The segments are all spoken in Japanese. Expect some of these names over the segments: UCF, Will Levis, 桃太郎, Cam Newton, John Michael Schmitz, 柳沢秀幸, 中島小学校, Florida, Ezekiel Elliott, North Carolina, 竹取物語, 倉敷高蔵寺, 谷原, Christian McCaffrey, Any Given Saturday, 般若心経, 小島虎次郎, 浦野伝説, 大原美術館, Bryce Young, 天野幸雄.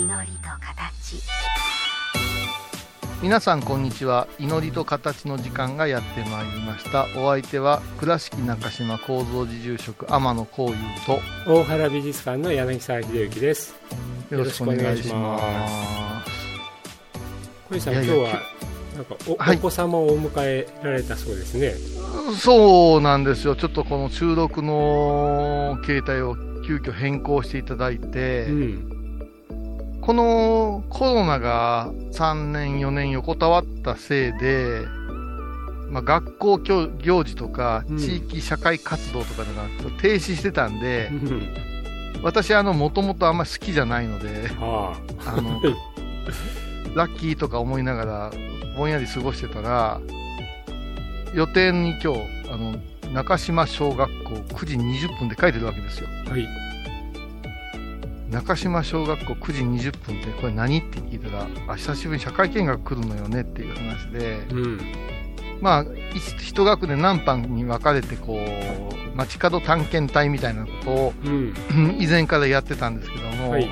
祈りと形。皆さんこんにちは。祈りと形の時間がやってまいりました。お相手は倉敷中島光三寺住職天野幸雄と大原美術館の柳沢秀幸です。よろしくお願いします。小西さん、今日はなんか お子様をお迎えられたそうですね。そうなんですよ。ちょっとこの収録の形態を急遽変更していただいて、うん、このコロナが3年4年横たわったせいで、まあ、学校行事とか地域社会活動とかが停止してたんで、うん私もともとあんまり好きじゃないので、ラッキーとか思いながらぼんやり過ごしてたら、予定に今日中島小学校9時20分で書いてるわけですよ。はい、中島小学校9時20分ってこれ何って聞いたら、あ、久しぶりに社会見学来るのよねっていう話で、うん、まあ一学年何班に分かれてこう街角探検隊みたいなことを、うん、以前からやってたんですけども、はい、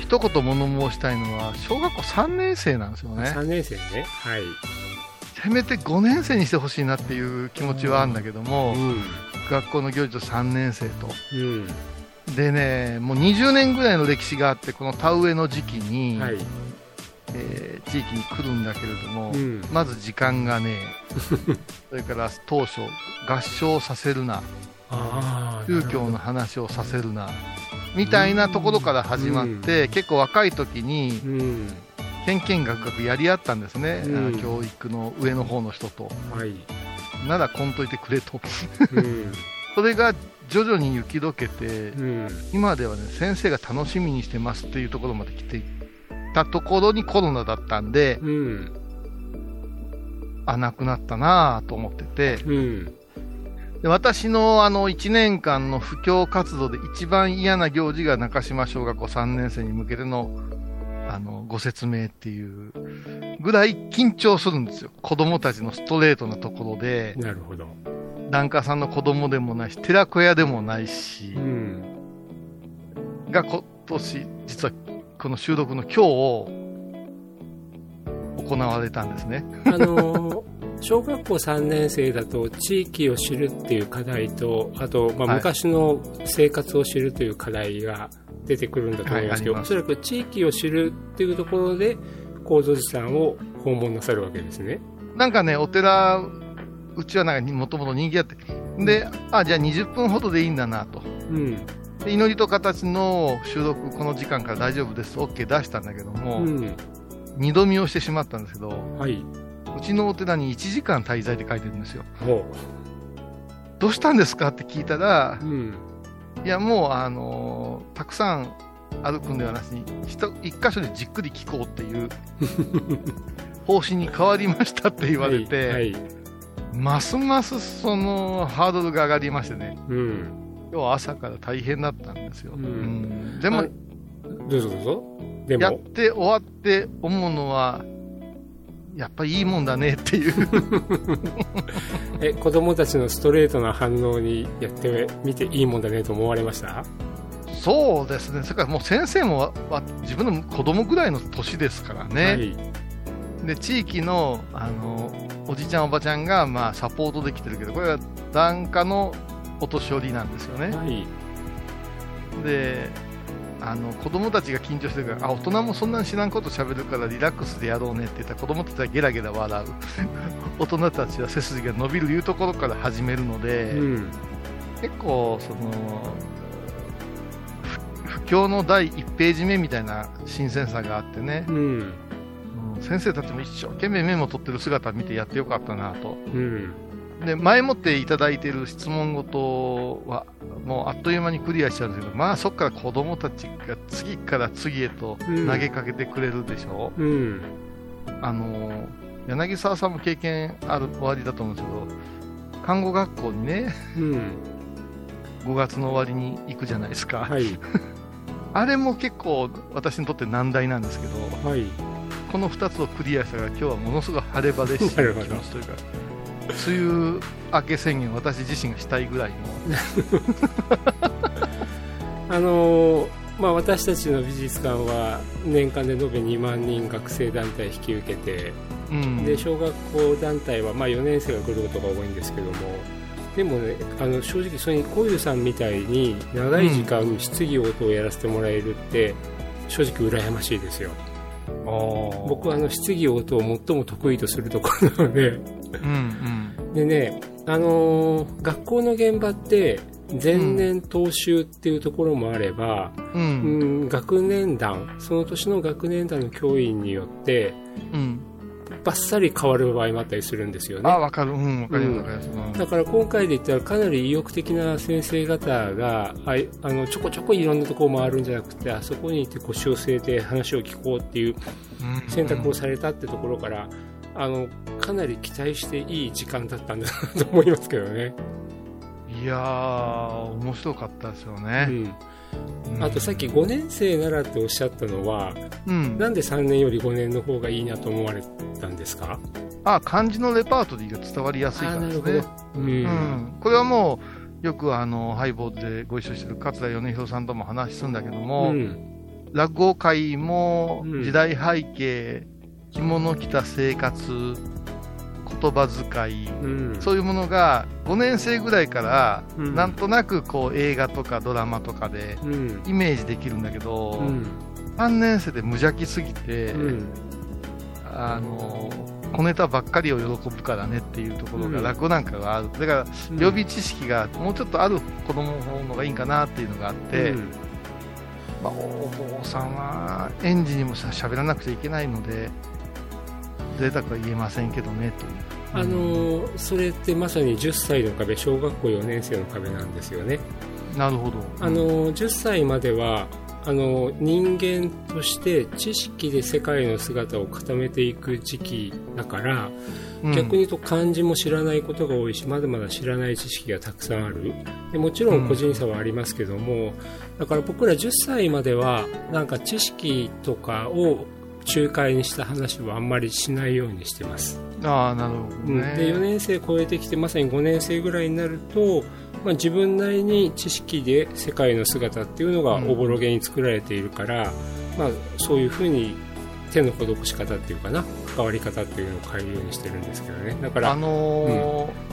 一言物申したいのは小学校3年生なんですよね。3年生ね、はい、せめて5年生にしてほしいなっていう気持ちはあるんだけども、うん、学校の行事と3年生と、うん、でね、もう20年ぐらいの歴史があって、この田植えの時期に、はい、地域に来るんだけれども、うん、まず時間がねそれから当初合唱させるな、宗教の話をさせるなみたいなところから始まって、うん、結構若い時に、うん、けんけんがくがくやり合ったんですね、うん、教育の上の方の人と、はい、ならこんといてくれと、うん、それが徐々に雪解けて、うん、今ではね、先生が楽しみにしてますっていうところまで来ていたところにコロナだったんで、うん、あ、なくなったなと思ってて、うん、私の1年間の布教活動で一番嫌な行事が中島小学校3年生に向けての、ご説明っていうぐらい緊張するんですよ。子供たちのストレートなところで。なるほど。檀家さんの子供でもないし、寺子屋でもないし、うん、が今年、実はこの収録の今日行われたんですね。小学校3年生だと地域を知るっていう課題と、あと、まあ、昔の生活を知るという課題が出てくるんだと思いますけど、はいはい、おそらく地域を知るっていうところで高蔵寺さんを訪問なさるわけですね。なんかね、お寺、うちはなんかもともと人気あって、で、あ、じゃあ20分ほどでいいんだなと、うん、で祈りと形の収録この時間から大丈夫です OK 出したんだけども、うん、二度見をしてしまったんですけど、はい、うちのお寺に1時間滞在って書いてるんですよ。どうしたんですかって聞いたら、うん、いやもうたくさん歩くんではなしに一箇所でじっくり聞こうっていう方針に変わりましたって言われて、はいはい、ますますそのハードルが上がりましてね、うん、今日は朝から大変だったんですよ、うんうん、でもどうぞどうぞ。でもやって終わって思うのはやっぱりいいもんだねっていう子供たちのストレートな反応にやってみていいもんだねと思われました？そうですね。それからもう先生も自分の子供ぐらいの年ですからね、はい、で地域の、おじちゃんおばちゃんが、まあ、サポートできてるけど、これは檀家のお年寄りなんですよね、はい、で子供たちが緊張してるから、あ、大人もそんなに知らんことしゃべるからリラックスでやろうねって言ったら、子供たちはゲラゲラ笑う大人たちは背筋が伸びるいうところから始めるので、うん、結構その布教の第1ページ目みたいな新鮮さがあってね、うん、先生たちも一生懸命メモ取ってる姿見てやってよかったなと、うん、で前もっていただいてる質問ごとはもうあっという間にクリアしちゃうんですけど、まあそっから子どもたちが次から次へと投げかけてくれるでしょ、うんうん、柳沢さんも経験あるおありだと思うんですけど、看護学校にね、うん5月の終わりに行くじゃないですか、はい、あれも結構私にとって難題なんですけど、はい、この2つをクリアしたら今日はものすごい晴れ場でしてきますというか、梅雨明け宣言私自身がしたいぐらいのまあ、私たちの美術館は年間で延べ2万人学生団体引き受けて、うん、で小学校団体は、まあ、4年生が来ることが多いんですけども、でもね、正直それに小遊さんみたいに長い時間質疑応答をやらせてもらえるって正直羨ましいですよ。あ僕は質疑応答を最も得意とするところなので、うんうん、でね、学校の現場って前年踏襲っていうところもあれば、うんうん、学年団その年の学年団の教員によって、うんバッサリ変わる場合もあったりするんですよね。あ、分かる、うん、分かります、うん、だから今回で言ったらかなり意欲的な先生方がちょこちょこいろんなところを回るんじゃなくて、あそこに行って腰を据えて話を聞こうっていう選択をされたってところから、うん、かなり期待していい時間だったんだなと思いますけどね。いやー面白かったですよね、うんあとさっき5年生ならっておっしゃったのは、うん、なんで3年より5年の方がいいなと思われたんですか？あ、漢字のレパートリーが伝わりやすいからですね、うんうん、これはもうよくハイボーでご一緒してる桂米広さんとも話すんだけども、うん、落語界も時代背景、うん、着物着た生活、言葉遣い、うん、そういうものが5年生ぐらいから、うん、なんとなくこう映画とかドラマとかでイメージできるんだけど、うん、3年生で無邪気すぎて、うん、小ネタばっかりを喜ぶからねっていうところが落語なんかがある、うん、だから予備知識がもうちょっとある子供の方がいいんかなっていうのがあって、うんまあ、お父さんは園児にも喋らなくちゃいけないので贅沢は言えませんけどねという、それってまさに10歳の壁、小学校4年生の壁なんですよね。なるほど、うん、10歳までは人間として知識で世界の姿を固めていく時期だから、うん、逆に言うと漢字も知らないことが多いし、まだまだ知らない知識がたくさんある。でもちろん個人差はありますけども、うん、だから僕ら10歳まではなんか知識とかを仲介にした話はあんまりしないようにしてます。ああ、なるほどね。で4年生超えてきてまさに5年生ぐらいになると、まあ、自分なりに知識で世界の姿っていうのがおぼろげに作られているから、うんまあ、そういうふうに手の施し方っていうかな、関わり方っていうのを変えるようにしてるんですけどね。だからうん、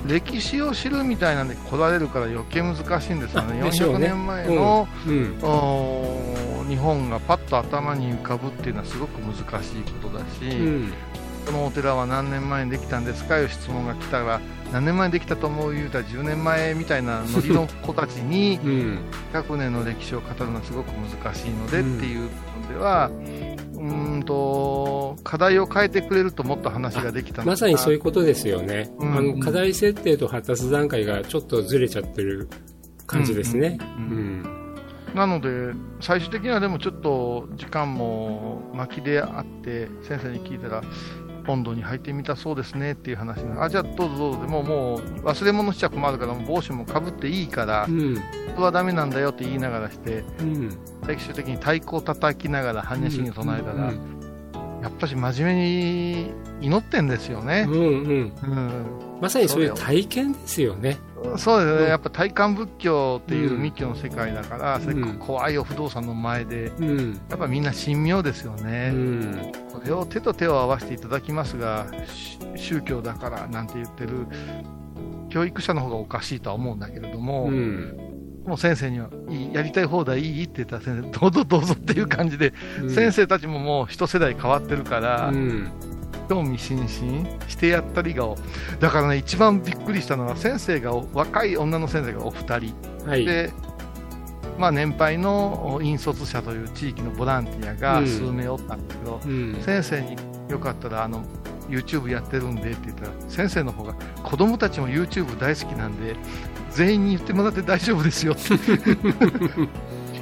歴史を知るみたいなんで来られるから余計難しいんですよね。400年前の、うんうん、日本がパッと頭に浮かぶっていうのはすごく難しいことだし、うん、このお寺は何年前にできたんですかいう質問が来たら、何年前にできたと思う言うたら10年前みたいなノリの子たちに100年の歴史を語るのはすごく難しいのでっていうのでは、課題を変えてくれるともっと話ができた。まさにそういうことですよね、うん、課題設定と発達段階がちょっとずれちゃってる感じですね、うんうんうんうんなので最終的にはでもちょっと時間も巻きであって先生に聞いたら本堂に入ってみたそうですねっていう話に、あじゃあどうぞどうぞでもう忘れ物しちゃ困るから帽子もかぶっていいから、うん、それはダメなんだよって言いながらして、うん、最終的に太鼓を叩きながら般若心経唱えたら、うんうんうん、やっぱり真面目に祈ってんですよね、うんうんうん、まさにそういう体験ですよね。そうですね、やっぱ体感仏教っていう密教の世界だから、うん、怖いお不動産の前で、うん、やっぱみんな神妙ですよね、うん、これを手と手を合わせていただきますが宗教だからなんて言ってる教育者の方がおかしいとは思うんだけれども、うん、もう先生にはいいやりたい放題いいって言ったら先生どうぞどうぞっていう感じで、うん、先生たちももう一世代変わってるから、うん興味津々してやったり顔だからね。一番びっくりしたのは先生が若い女の先生がお二人、はい、でまあ、年配の引率者という地域のボランティアが数名おったんだけど、うん、先生によかったらYouTube やってるんでって言ったら、先生の方が子供たちも YouTube 大好きなんで全員に言ってもらって大丈夫ですよって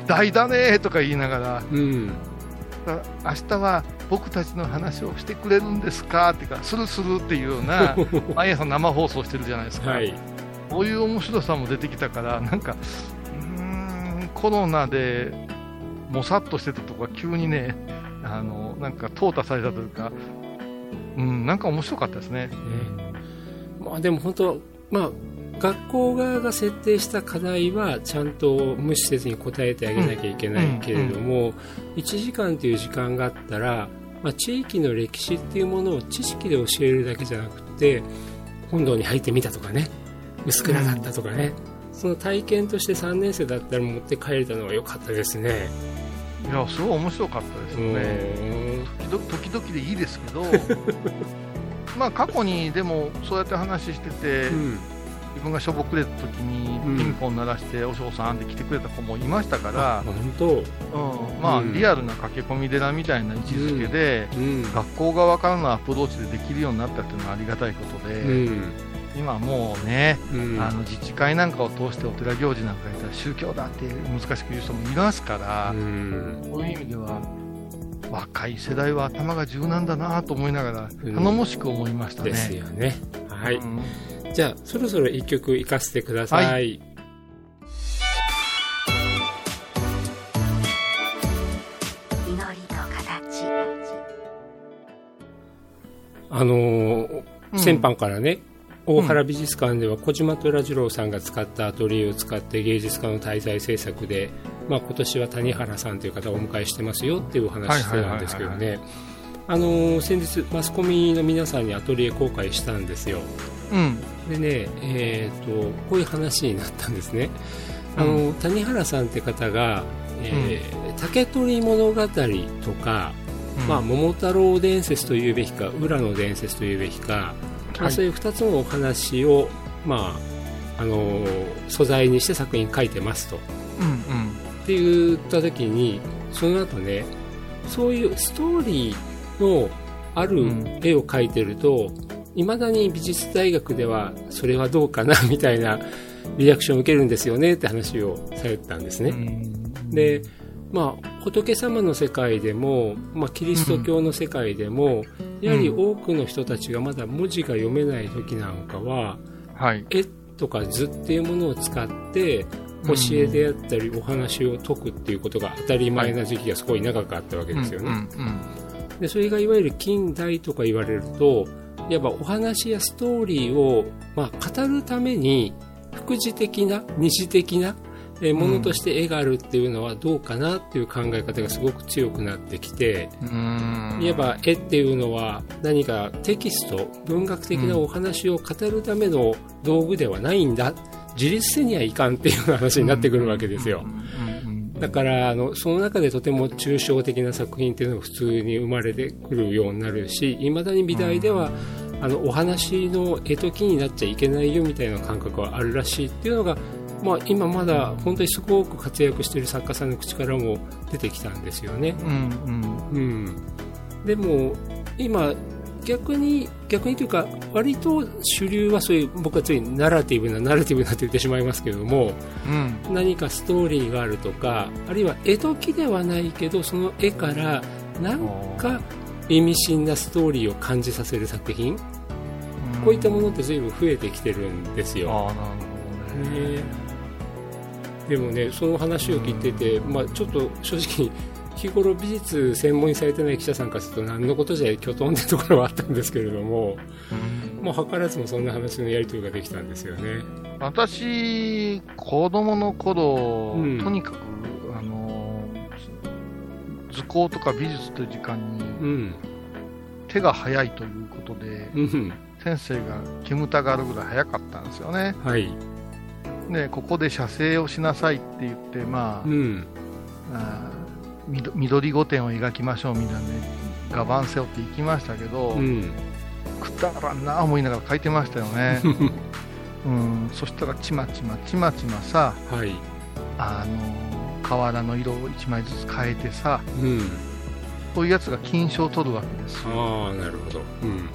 大だねとか言いながら、うん、だ明日は僕たちの話をしてくれるんですかってか、するするっていうような毎朝生放送してるじゃないですか、はい、こういう面白さも出てきたから、なんかコロナでもさっとしてたとこが急にね、なんか淘汰されたというか、うん、なんか面白かったですね。まあ、でも本当、まあ、学校側が設定した課題はちゃんと無視せずに答えてあげなきゃいけないけれども、1時間という時間があったら、まあ、地域の歴史っていうものを知識で教えるだけじゃなくて、本堂に入ってみたとかね、薄暗かったとかね、その体験として3年生だったら持って帰れたのは良かったですね。いや、すごい面白かったですね。時々でいいですけどまあ過去にでもそうやって話してて、うん、自分がしょぼくれた時にピンポン鳴らして、うん、おしょうさんって来てくれた子もいましたから、本当、うん、まあ、うん、リアルな駆け込み寺みたいな位置づけで、うんうん、学校側からのアプローチでできるようになったっていうのはありがたいことで、うん、今もうね、うん、自治会なんかを通してお寺行事なんかやったら宗教だって難しく言う人もいますから、うん、そういう意味では若い世代は頭が柔軟だなと思いながら頼もしく思いましたね、うん、ですよね、はい、うん、じゃあそろそろ一曲いかせてください、はい、祈りの形、先般からね、うん、大原美術館では小島虎次郎さんが使ったアトリエを使って芸術家の滞在制作で、まあ、今年は谷原さんという方をお迎えしてますよっていうお話なんですけどね、先日マスコミの皆さんにアトリエ公開したんですよ、うん、でね、こういう話になったんですね。うん、谷原さんって方が、竹取物語とか、うん、まあ、桃太郎伝説というべきか浦野伝説というべきか、まあ、そういう2つのお話を、まあ、素材にして作品書いてますと、うんうん、って言った時に、その後ね、そういうストーリーのある絵を描いてると、いまだに美術大学ではそれはどうかなみたいなリアクションを受けるんですよねって話をされたんですね、うん、で、まあ、仏様の世界でも、まあ、キリスト教の世界でも、うん、やはり多くの人たちがまだ文字が読めない時なんかは、はい、絵とか図っていうものを使って教えであったり、うん、お話を解くっていうことが当たり前な時期がすごい長くあったわけですよね、はい、うんうん、でそれがいわゆる近代とか言われると、いわばお話やストーリーを、まあ、語るために副次的な二次的なものとして絵があるっていうのはどうかなっていう考え方がすごく強くなってきて、いえば絵っていうのは何かテキスト、文学的なお話を語るための道具ではないんだ、自立せにはいかんっていう話になってくるわけですよ。だからその中でとても抽象的な作品っていうのが普通に生まれてくるようになるし、いまだに美大ではお話の絵解きになっちゃいけないよみたいな感覚はあるらしいっていうのが、まあ、今まだ本当にすごく活躍している作家さんの口からも出てきたんですよね、うんうんうん、でも今逆にというか、割と主流はそういう、僕はついナラティブなって言ってしまいますけれども、うん、何かストーリーがあるとか、あるいは絵解きではないけどその絵から何か意味深なストーリーを感じさせる作品、うん、こういったものって随分増えてきてるんですよ。あ、なるほどね。でもね、その話を聞いてて、まあ、ちょっと正直日頃美術専門にされてない記者さんからすると何のことじゃきょとんってところはあったんですけれども、まあ、図らずもそんな話のやり取りができたんですよね。私子供の頃、うん、とにかく図工とか美術という時間に、うん、手が早いということで、うん、先生が煙たがるぐらい早かったんですよね。はい、ね、ここで写生をしなさいって言って、まあ、うん、緑御殿を描きましょうみたいなね、画板背負って行きましたけど、うん、くだらんな思いながら描いてましたよね、うん、そしたらちまちまさ、はい、瓦の色を1枚ずつ変えてさ、うん、そういうやつが金賞を取るわけですよ。ああ、なるほど、うん、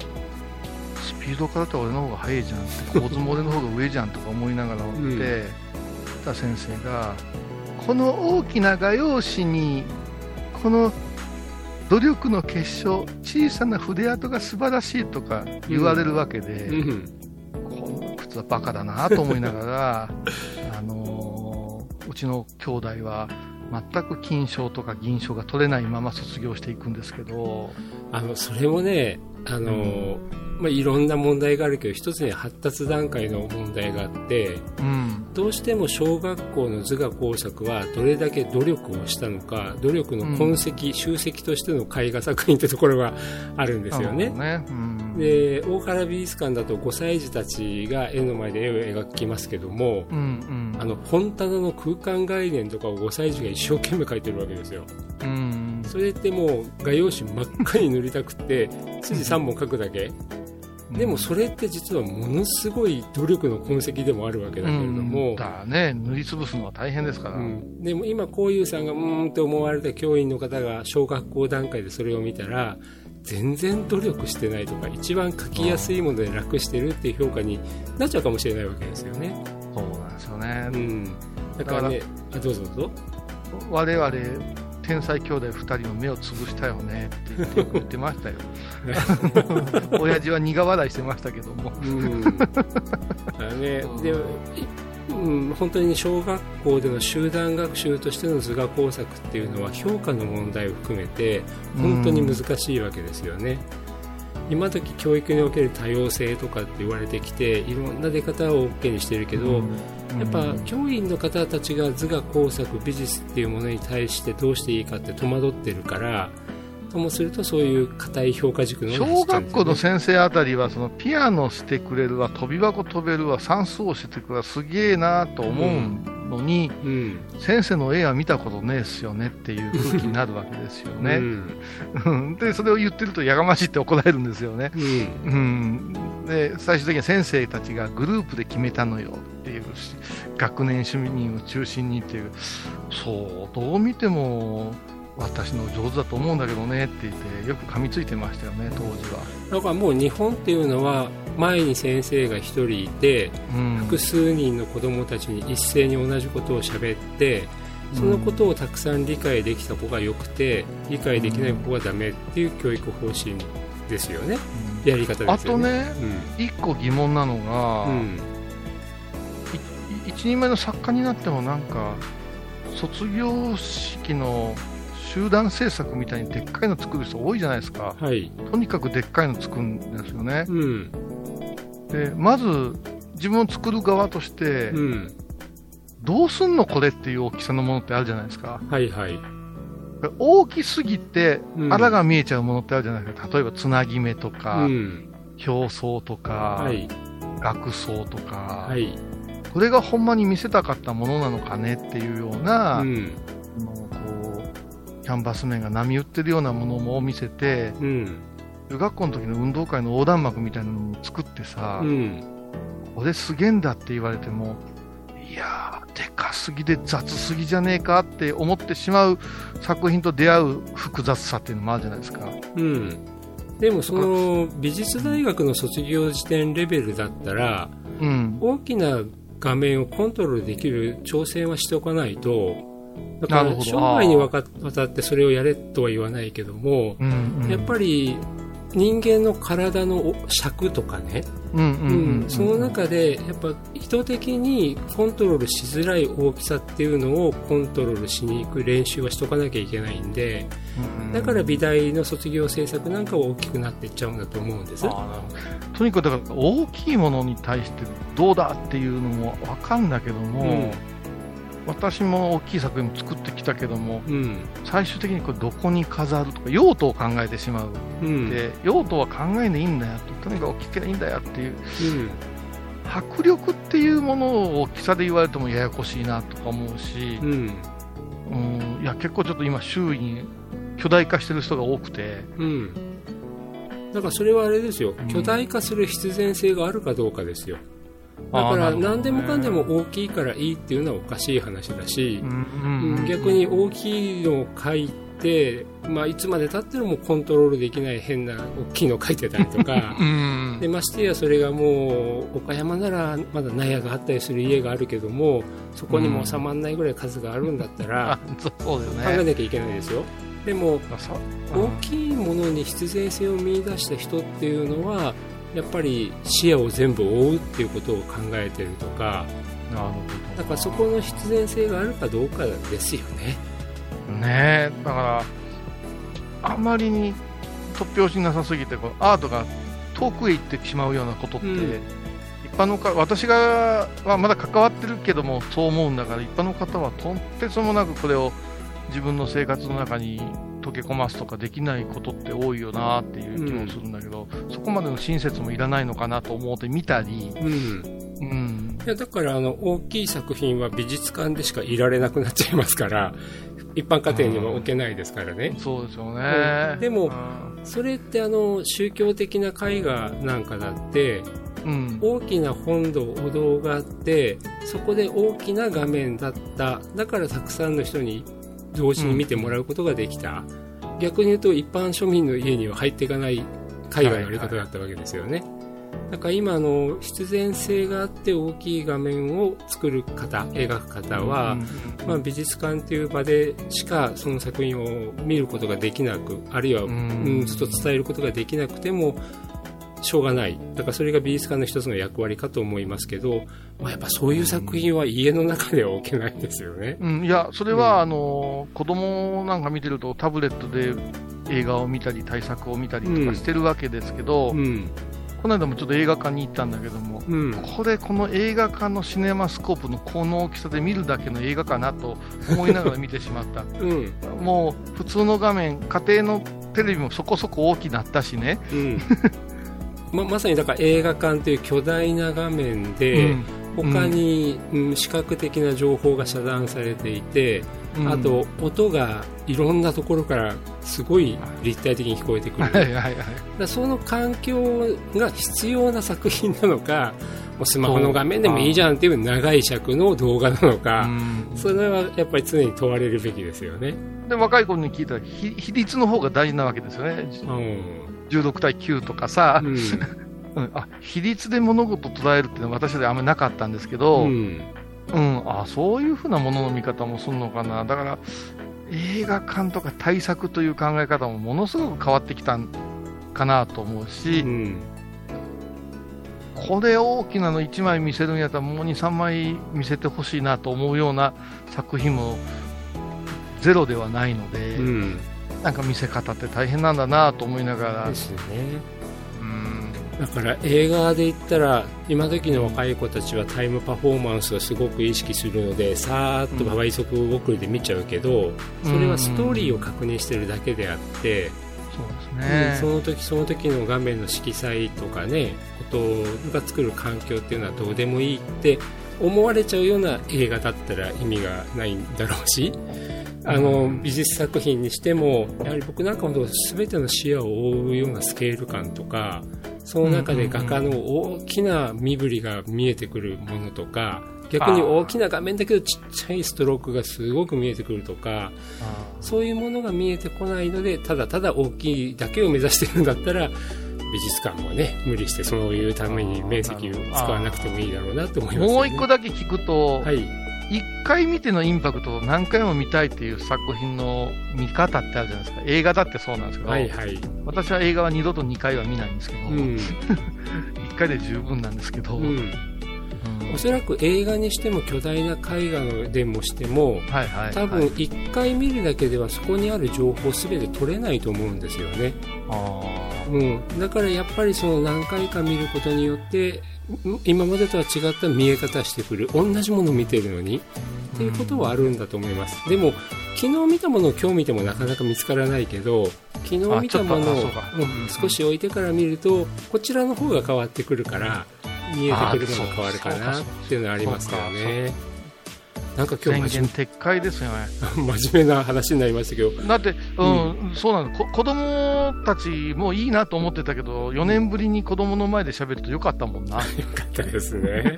スピードからだったら俺の方が速いじゃんって大相撲俺の方が上じゃんとか思いながらおって、うん、た先生がこの大きな画用紙にこの努力の結晶、小さな筆跡が素晴らしいとか言われるわけで、うんうん、この靴はバカだなと思いながらうちの兄弟は全く金賞とか銀賞が取れないまま卒業していくんですけど、それもねまあ、いろんな問題があるけど一つに発達段階の問題があって、うん、どうしても小学校の図画工作はどれだけ努力をしたのか努力の痕跡、うん、集積としての絵画作品ってところがあるんですよね。うん、で大原美術館だと5歳児たちが絵の前で絵を描きますけども、うんうん、本棚の空間概念とかを5歳児が一生懸命描いてるわけですよ。うん、それってもう画用紙真っ赤に塗りたくて筋3本描くだけ、うん、でもそれって実はものすごい努力の痕跡でもあるわけだけれども、うん、だね、塗りつぶすのは大変ですから、うん、でも今こういうさんがって思われた教員の方が小学校段階でそれを見たら全然努力してないとか一番書きやすいもので楽してるっていう評価になっちゃうかもしれないわけですよね。そうなんですよね、うん、だからね、あ、どうぞどうぞ。我々天才兄弟2人の目を潰したよねって言ってましたよ親父は苦笑いしてましたけどもうんだ、ねでうん、本当に小学校での集団学習としての図画工作っていうのは評価の問題を含めて本当に難しいわけですよね。今時教育における多様性とかって言われてきていろんな出方を OK にしてるけど、やっぱ教員の方たちが図画工作美術っていうものに対してどうしていいかって戸惑ってるからともするとそういう固い評価軸の、ね、小学校の先生あたりはそのピアノしてくれるわ跳び箱飛べるわ算数をしてくれるわすげえなと思うのに、うんうん、先生の絵は見たことねえっすよねっていう空気になるわけですよね、うん、でそれを言ってるとやがましいって怒られるんですよね、うんうん、で最終的に先生たちがグループで決めたのよっていう学年主任を中心にっていう、そうどう見ても私の上手だと思うんだけどねって言ってよく噛みついてましたよね当時は。だからもう日本っていうのは前に先生が一人いて、うん、複数人の子どもたちに一斉に同じことを喋ってそのことをたくさん理解できた子が良くて、うん、理解できない子がダメっていう教育方針ですよね、うん、やり方ですよね。あとね、うん、一個疑問なのが、うん、一人前の作家になってもなんか卒業式の集団制作みたいにでっかいの作る人多いじゃないですか、はい、とにかくでっかいの作るんですよね、うん、でまず自分を作る側として、うん、どうすんのこれっていう大きさのものってあるじゃないですか、はいはい、大きすぎてあらが見えちゃうものってあるじゃないですか、うん、例えばつなぎ目とか、うん、表層とか、はい、額装とか、はい、これがほんまに見せたかったものなのかねっていうような、うんキャンバス面が波打ってるようなものも見せて、うん、中学校の時の運動会の横断幕みたいなのを作ってさ、うん、これすげえんだって言われてもいやーでかすぎで雑すぎじゃねえかって思ってしまう作品と出会う複雑さっていうのもあるじゃないですか、うん、でもその美術大学の卒業時点レベルだったら、うん、大きな画面をコントロールできる挑戦はしておかないとだから生涯にわたってそれをやれとは言わないけども、うんうん、やっぱり人間の体の尺とかね、その中でやっぱ人的にコントロールしづらい大きさっていうのをコントロールしに行く練習はしとかなきゃいけないんで、うんうん、だから美大の卒業制作なんかは大きくなっていっちゃうんだと思うんです。あ、とにかくだから大きいものに対してどうだっていうのも分かんだけども、うん私も大きい作品も作ってきたけども、うん、最終的にこれどこに飾るとか用途を考えてしまう、うん、で用途は考えないんだよとにかく大きければいいんだよっていう、うん、迫力っていうものを大きさで言われてもややこしいなとか思うし、うん、いや結構ちょっと今周囲に巨大化してる人が多くて、うん、だからそれはあれですよ、巨大化する必然性があるかどうかですよ。だから何でもかんでも大きいからいいっていうのはおかしい話だし、逆に大きいのを書いて、まあ、いつまで経ってもコントロールできない変な大きいのを書いてたりとかで、ましてやそれがもう岡山ならまだ納屋があったりする家があるけども、そこにも収まらないぐらい数があるんだったら考えなきゃいけないですよ。でも大きいものに必然性を見出した人っていうのはやっぱり視野を全部覆うっていうことを考えてるとか、なるほど、だからそこの必然性があるかどうかですよね。ねえ、だからあまりに突拍子なさすぎてこのアートが遠くへ行ってしまうようなことって、一般の方、私がまだ関わってるけどもそう思うんだから、一般の方はとんてつもなくこれを自分の生活の中に溶け込ますとかできないことって多いよなっていう気もするんだけど、そこまでの親切もいらないのかなと思ってみたり、いやだから大きい作品は美術館でしかいられなくなっちゃいますから、一般家庭にも置けないですからね、そうですよね。でも、それって宗教的な絵画なんかだって、大きな本堂、お堂があって、そこで大きな画面だった、だからたくさんの人に同時に見てもらうことができた、逆に言うと一般庶民の家には入っていかない絵画のやり方だったわけですよね、だから今必然性があって大きい画面を作る方、描く方は、まあ、美術館という場でしかその作品を見ることができなく、あるいはずっと伝えることができなくてもしょうがない、だからそれが美術館の一つの役割かと思いますけど、まあ、やっぱそういう作品は家の中では置けないですよね、いやそれは子供なんか見てるとタブレットで映画を見たり大作を見たりとかしてるわけですけど、この間もちょっと映画館に行ったんだけども、この映画館のシネマスコープのこの大きさで見るだけの映画かなと思いながら見てしまった、もう普通の画面、家庭のテレビもそこそこ大きくなったしね、まさにだから映画館という巨大な画面で、他に視覚的な情報が遮断されていて、あと音がいろんなところからすごい立体的に聞こえてくる、だその環境が必要な作品なのか、スマホの画面でもいいじゃんっていう長い尺の動画なのか、それはやっぱり常に問われるべきですよね。で若い子に聞いたら比率の方が大事なわけですよね、16対9とかさ、比率で物事を捉えるっていうのは私はあんまりなかったんですけど、そういう風なものの見方もするのかな。だから映画館とか大作という考え方もものすごく変わってきたかなと思うし、これ大きなの1枚見せるんやったらもう 2,3 枚見せてほしいなと思うような作品もゼロではないので、なんか見せ方って大変なんだなと思いながらですね。だから映画で言ったら今時の若い子たちはタイムパフォーマンスをすごく意識するので、さーっと倍速送りで見ちゃうけど、それはストーリーを確認してるだけであって、その時の画面の色彩とかね、音が作る環境っていうのはどうでもいいって思われちゃうような映画だったら意味がないんだろうし、美術作品にしてもやはり僕なんかも全ての視野を覆うようなスケール感とか、その中で画家の大きな身振りが見えてくるものとか、逆に大きな画面だけどちっちゃいストロークがすごく見えてくるとか、そういうものが見えてこないので、ただただ大きいだけを目指してるんだったら美術館もね、無理してそういうために面積を使わなくてもいいだろうなと思いますね。もう一個だけ聞くと、1回見てのインパクトを何回も見たいっていう作品の見方ってあるじゃないですか。映画だってそうなんですけど、私は映画は二度と2回は見ないんですけど、1回で十分なんですけど、おそらく映画にしても巨大な絵画のでもしても、多分1回見るだけではそこにある情報全て取れないと思うんですよね。だからやっぱりその何回か見ることによって今までとは違った見え方してくる、同じものを見てるのにっていうことはあるんだと思います。でも昨日見たものを今日見てもなかなか見つからないけど、昨日見たものを少し置いてから見るとこちらの方が変わってくるから、見えてくるものが変わるかなっていうのはありますからね。なんか今日宣言撤回ですよね真面目な話になりましたけど、だってそうなの。子供供たちもいいなと思ってたけど、4年ぶりに子供の前で喋るとよかったもんな。よかったですね。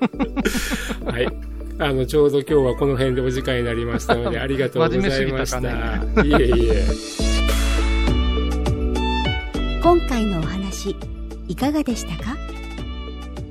はい。ちょうど今日はこの辺でお時間になりましたので、ありがとうございました。真面目すぎたかね。いえいえ。今回のお話、いかがでしたか？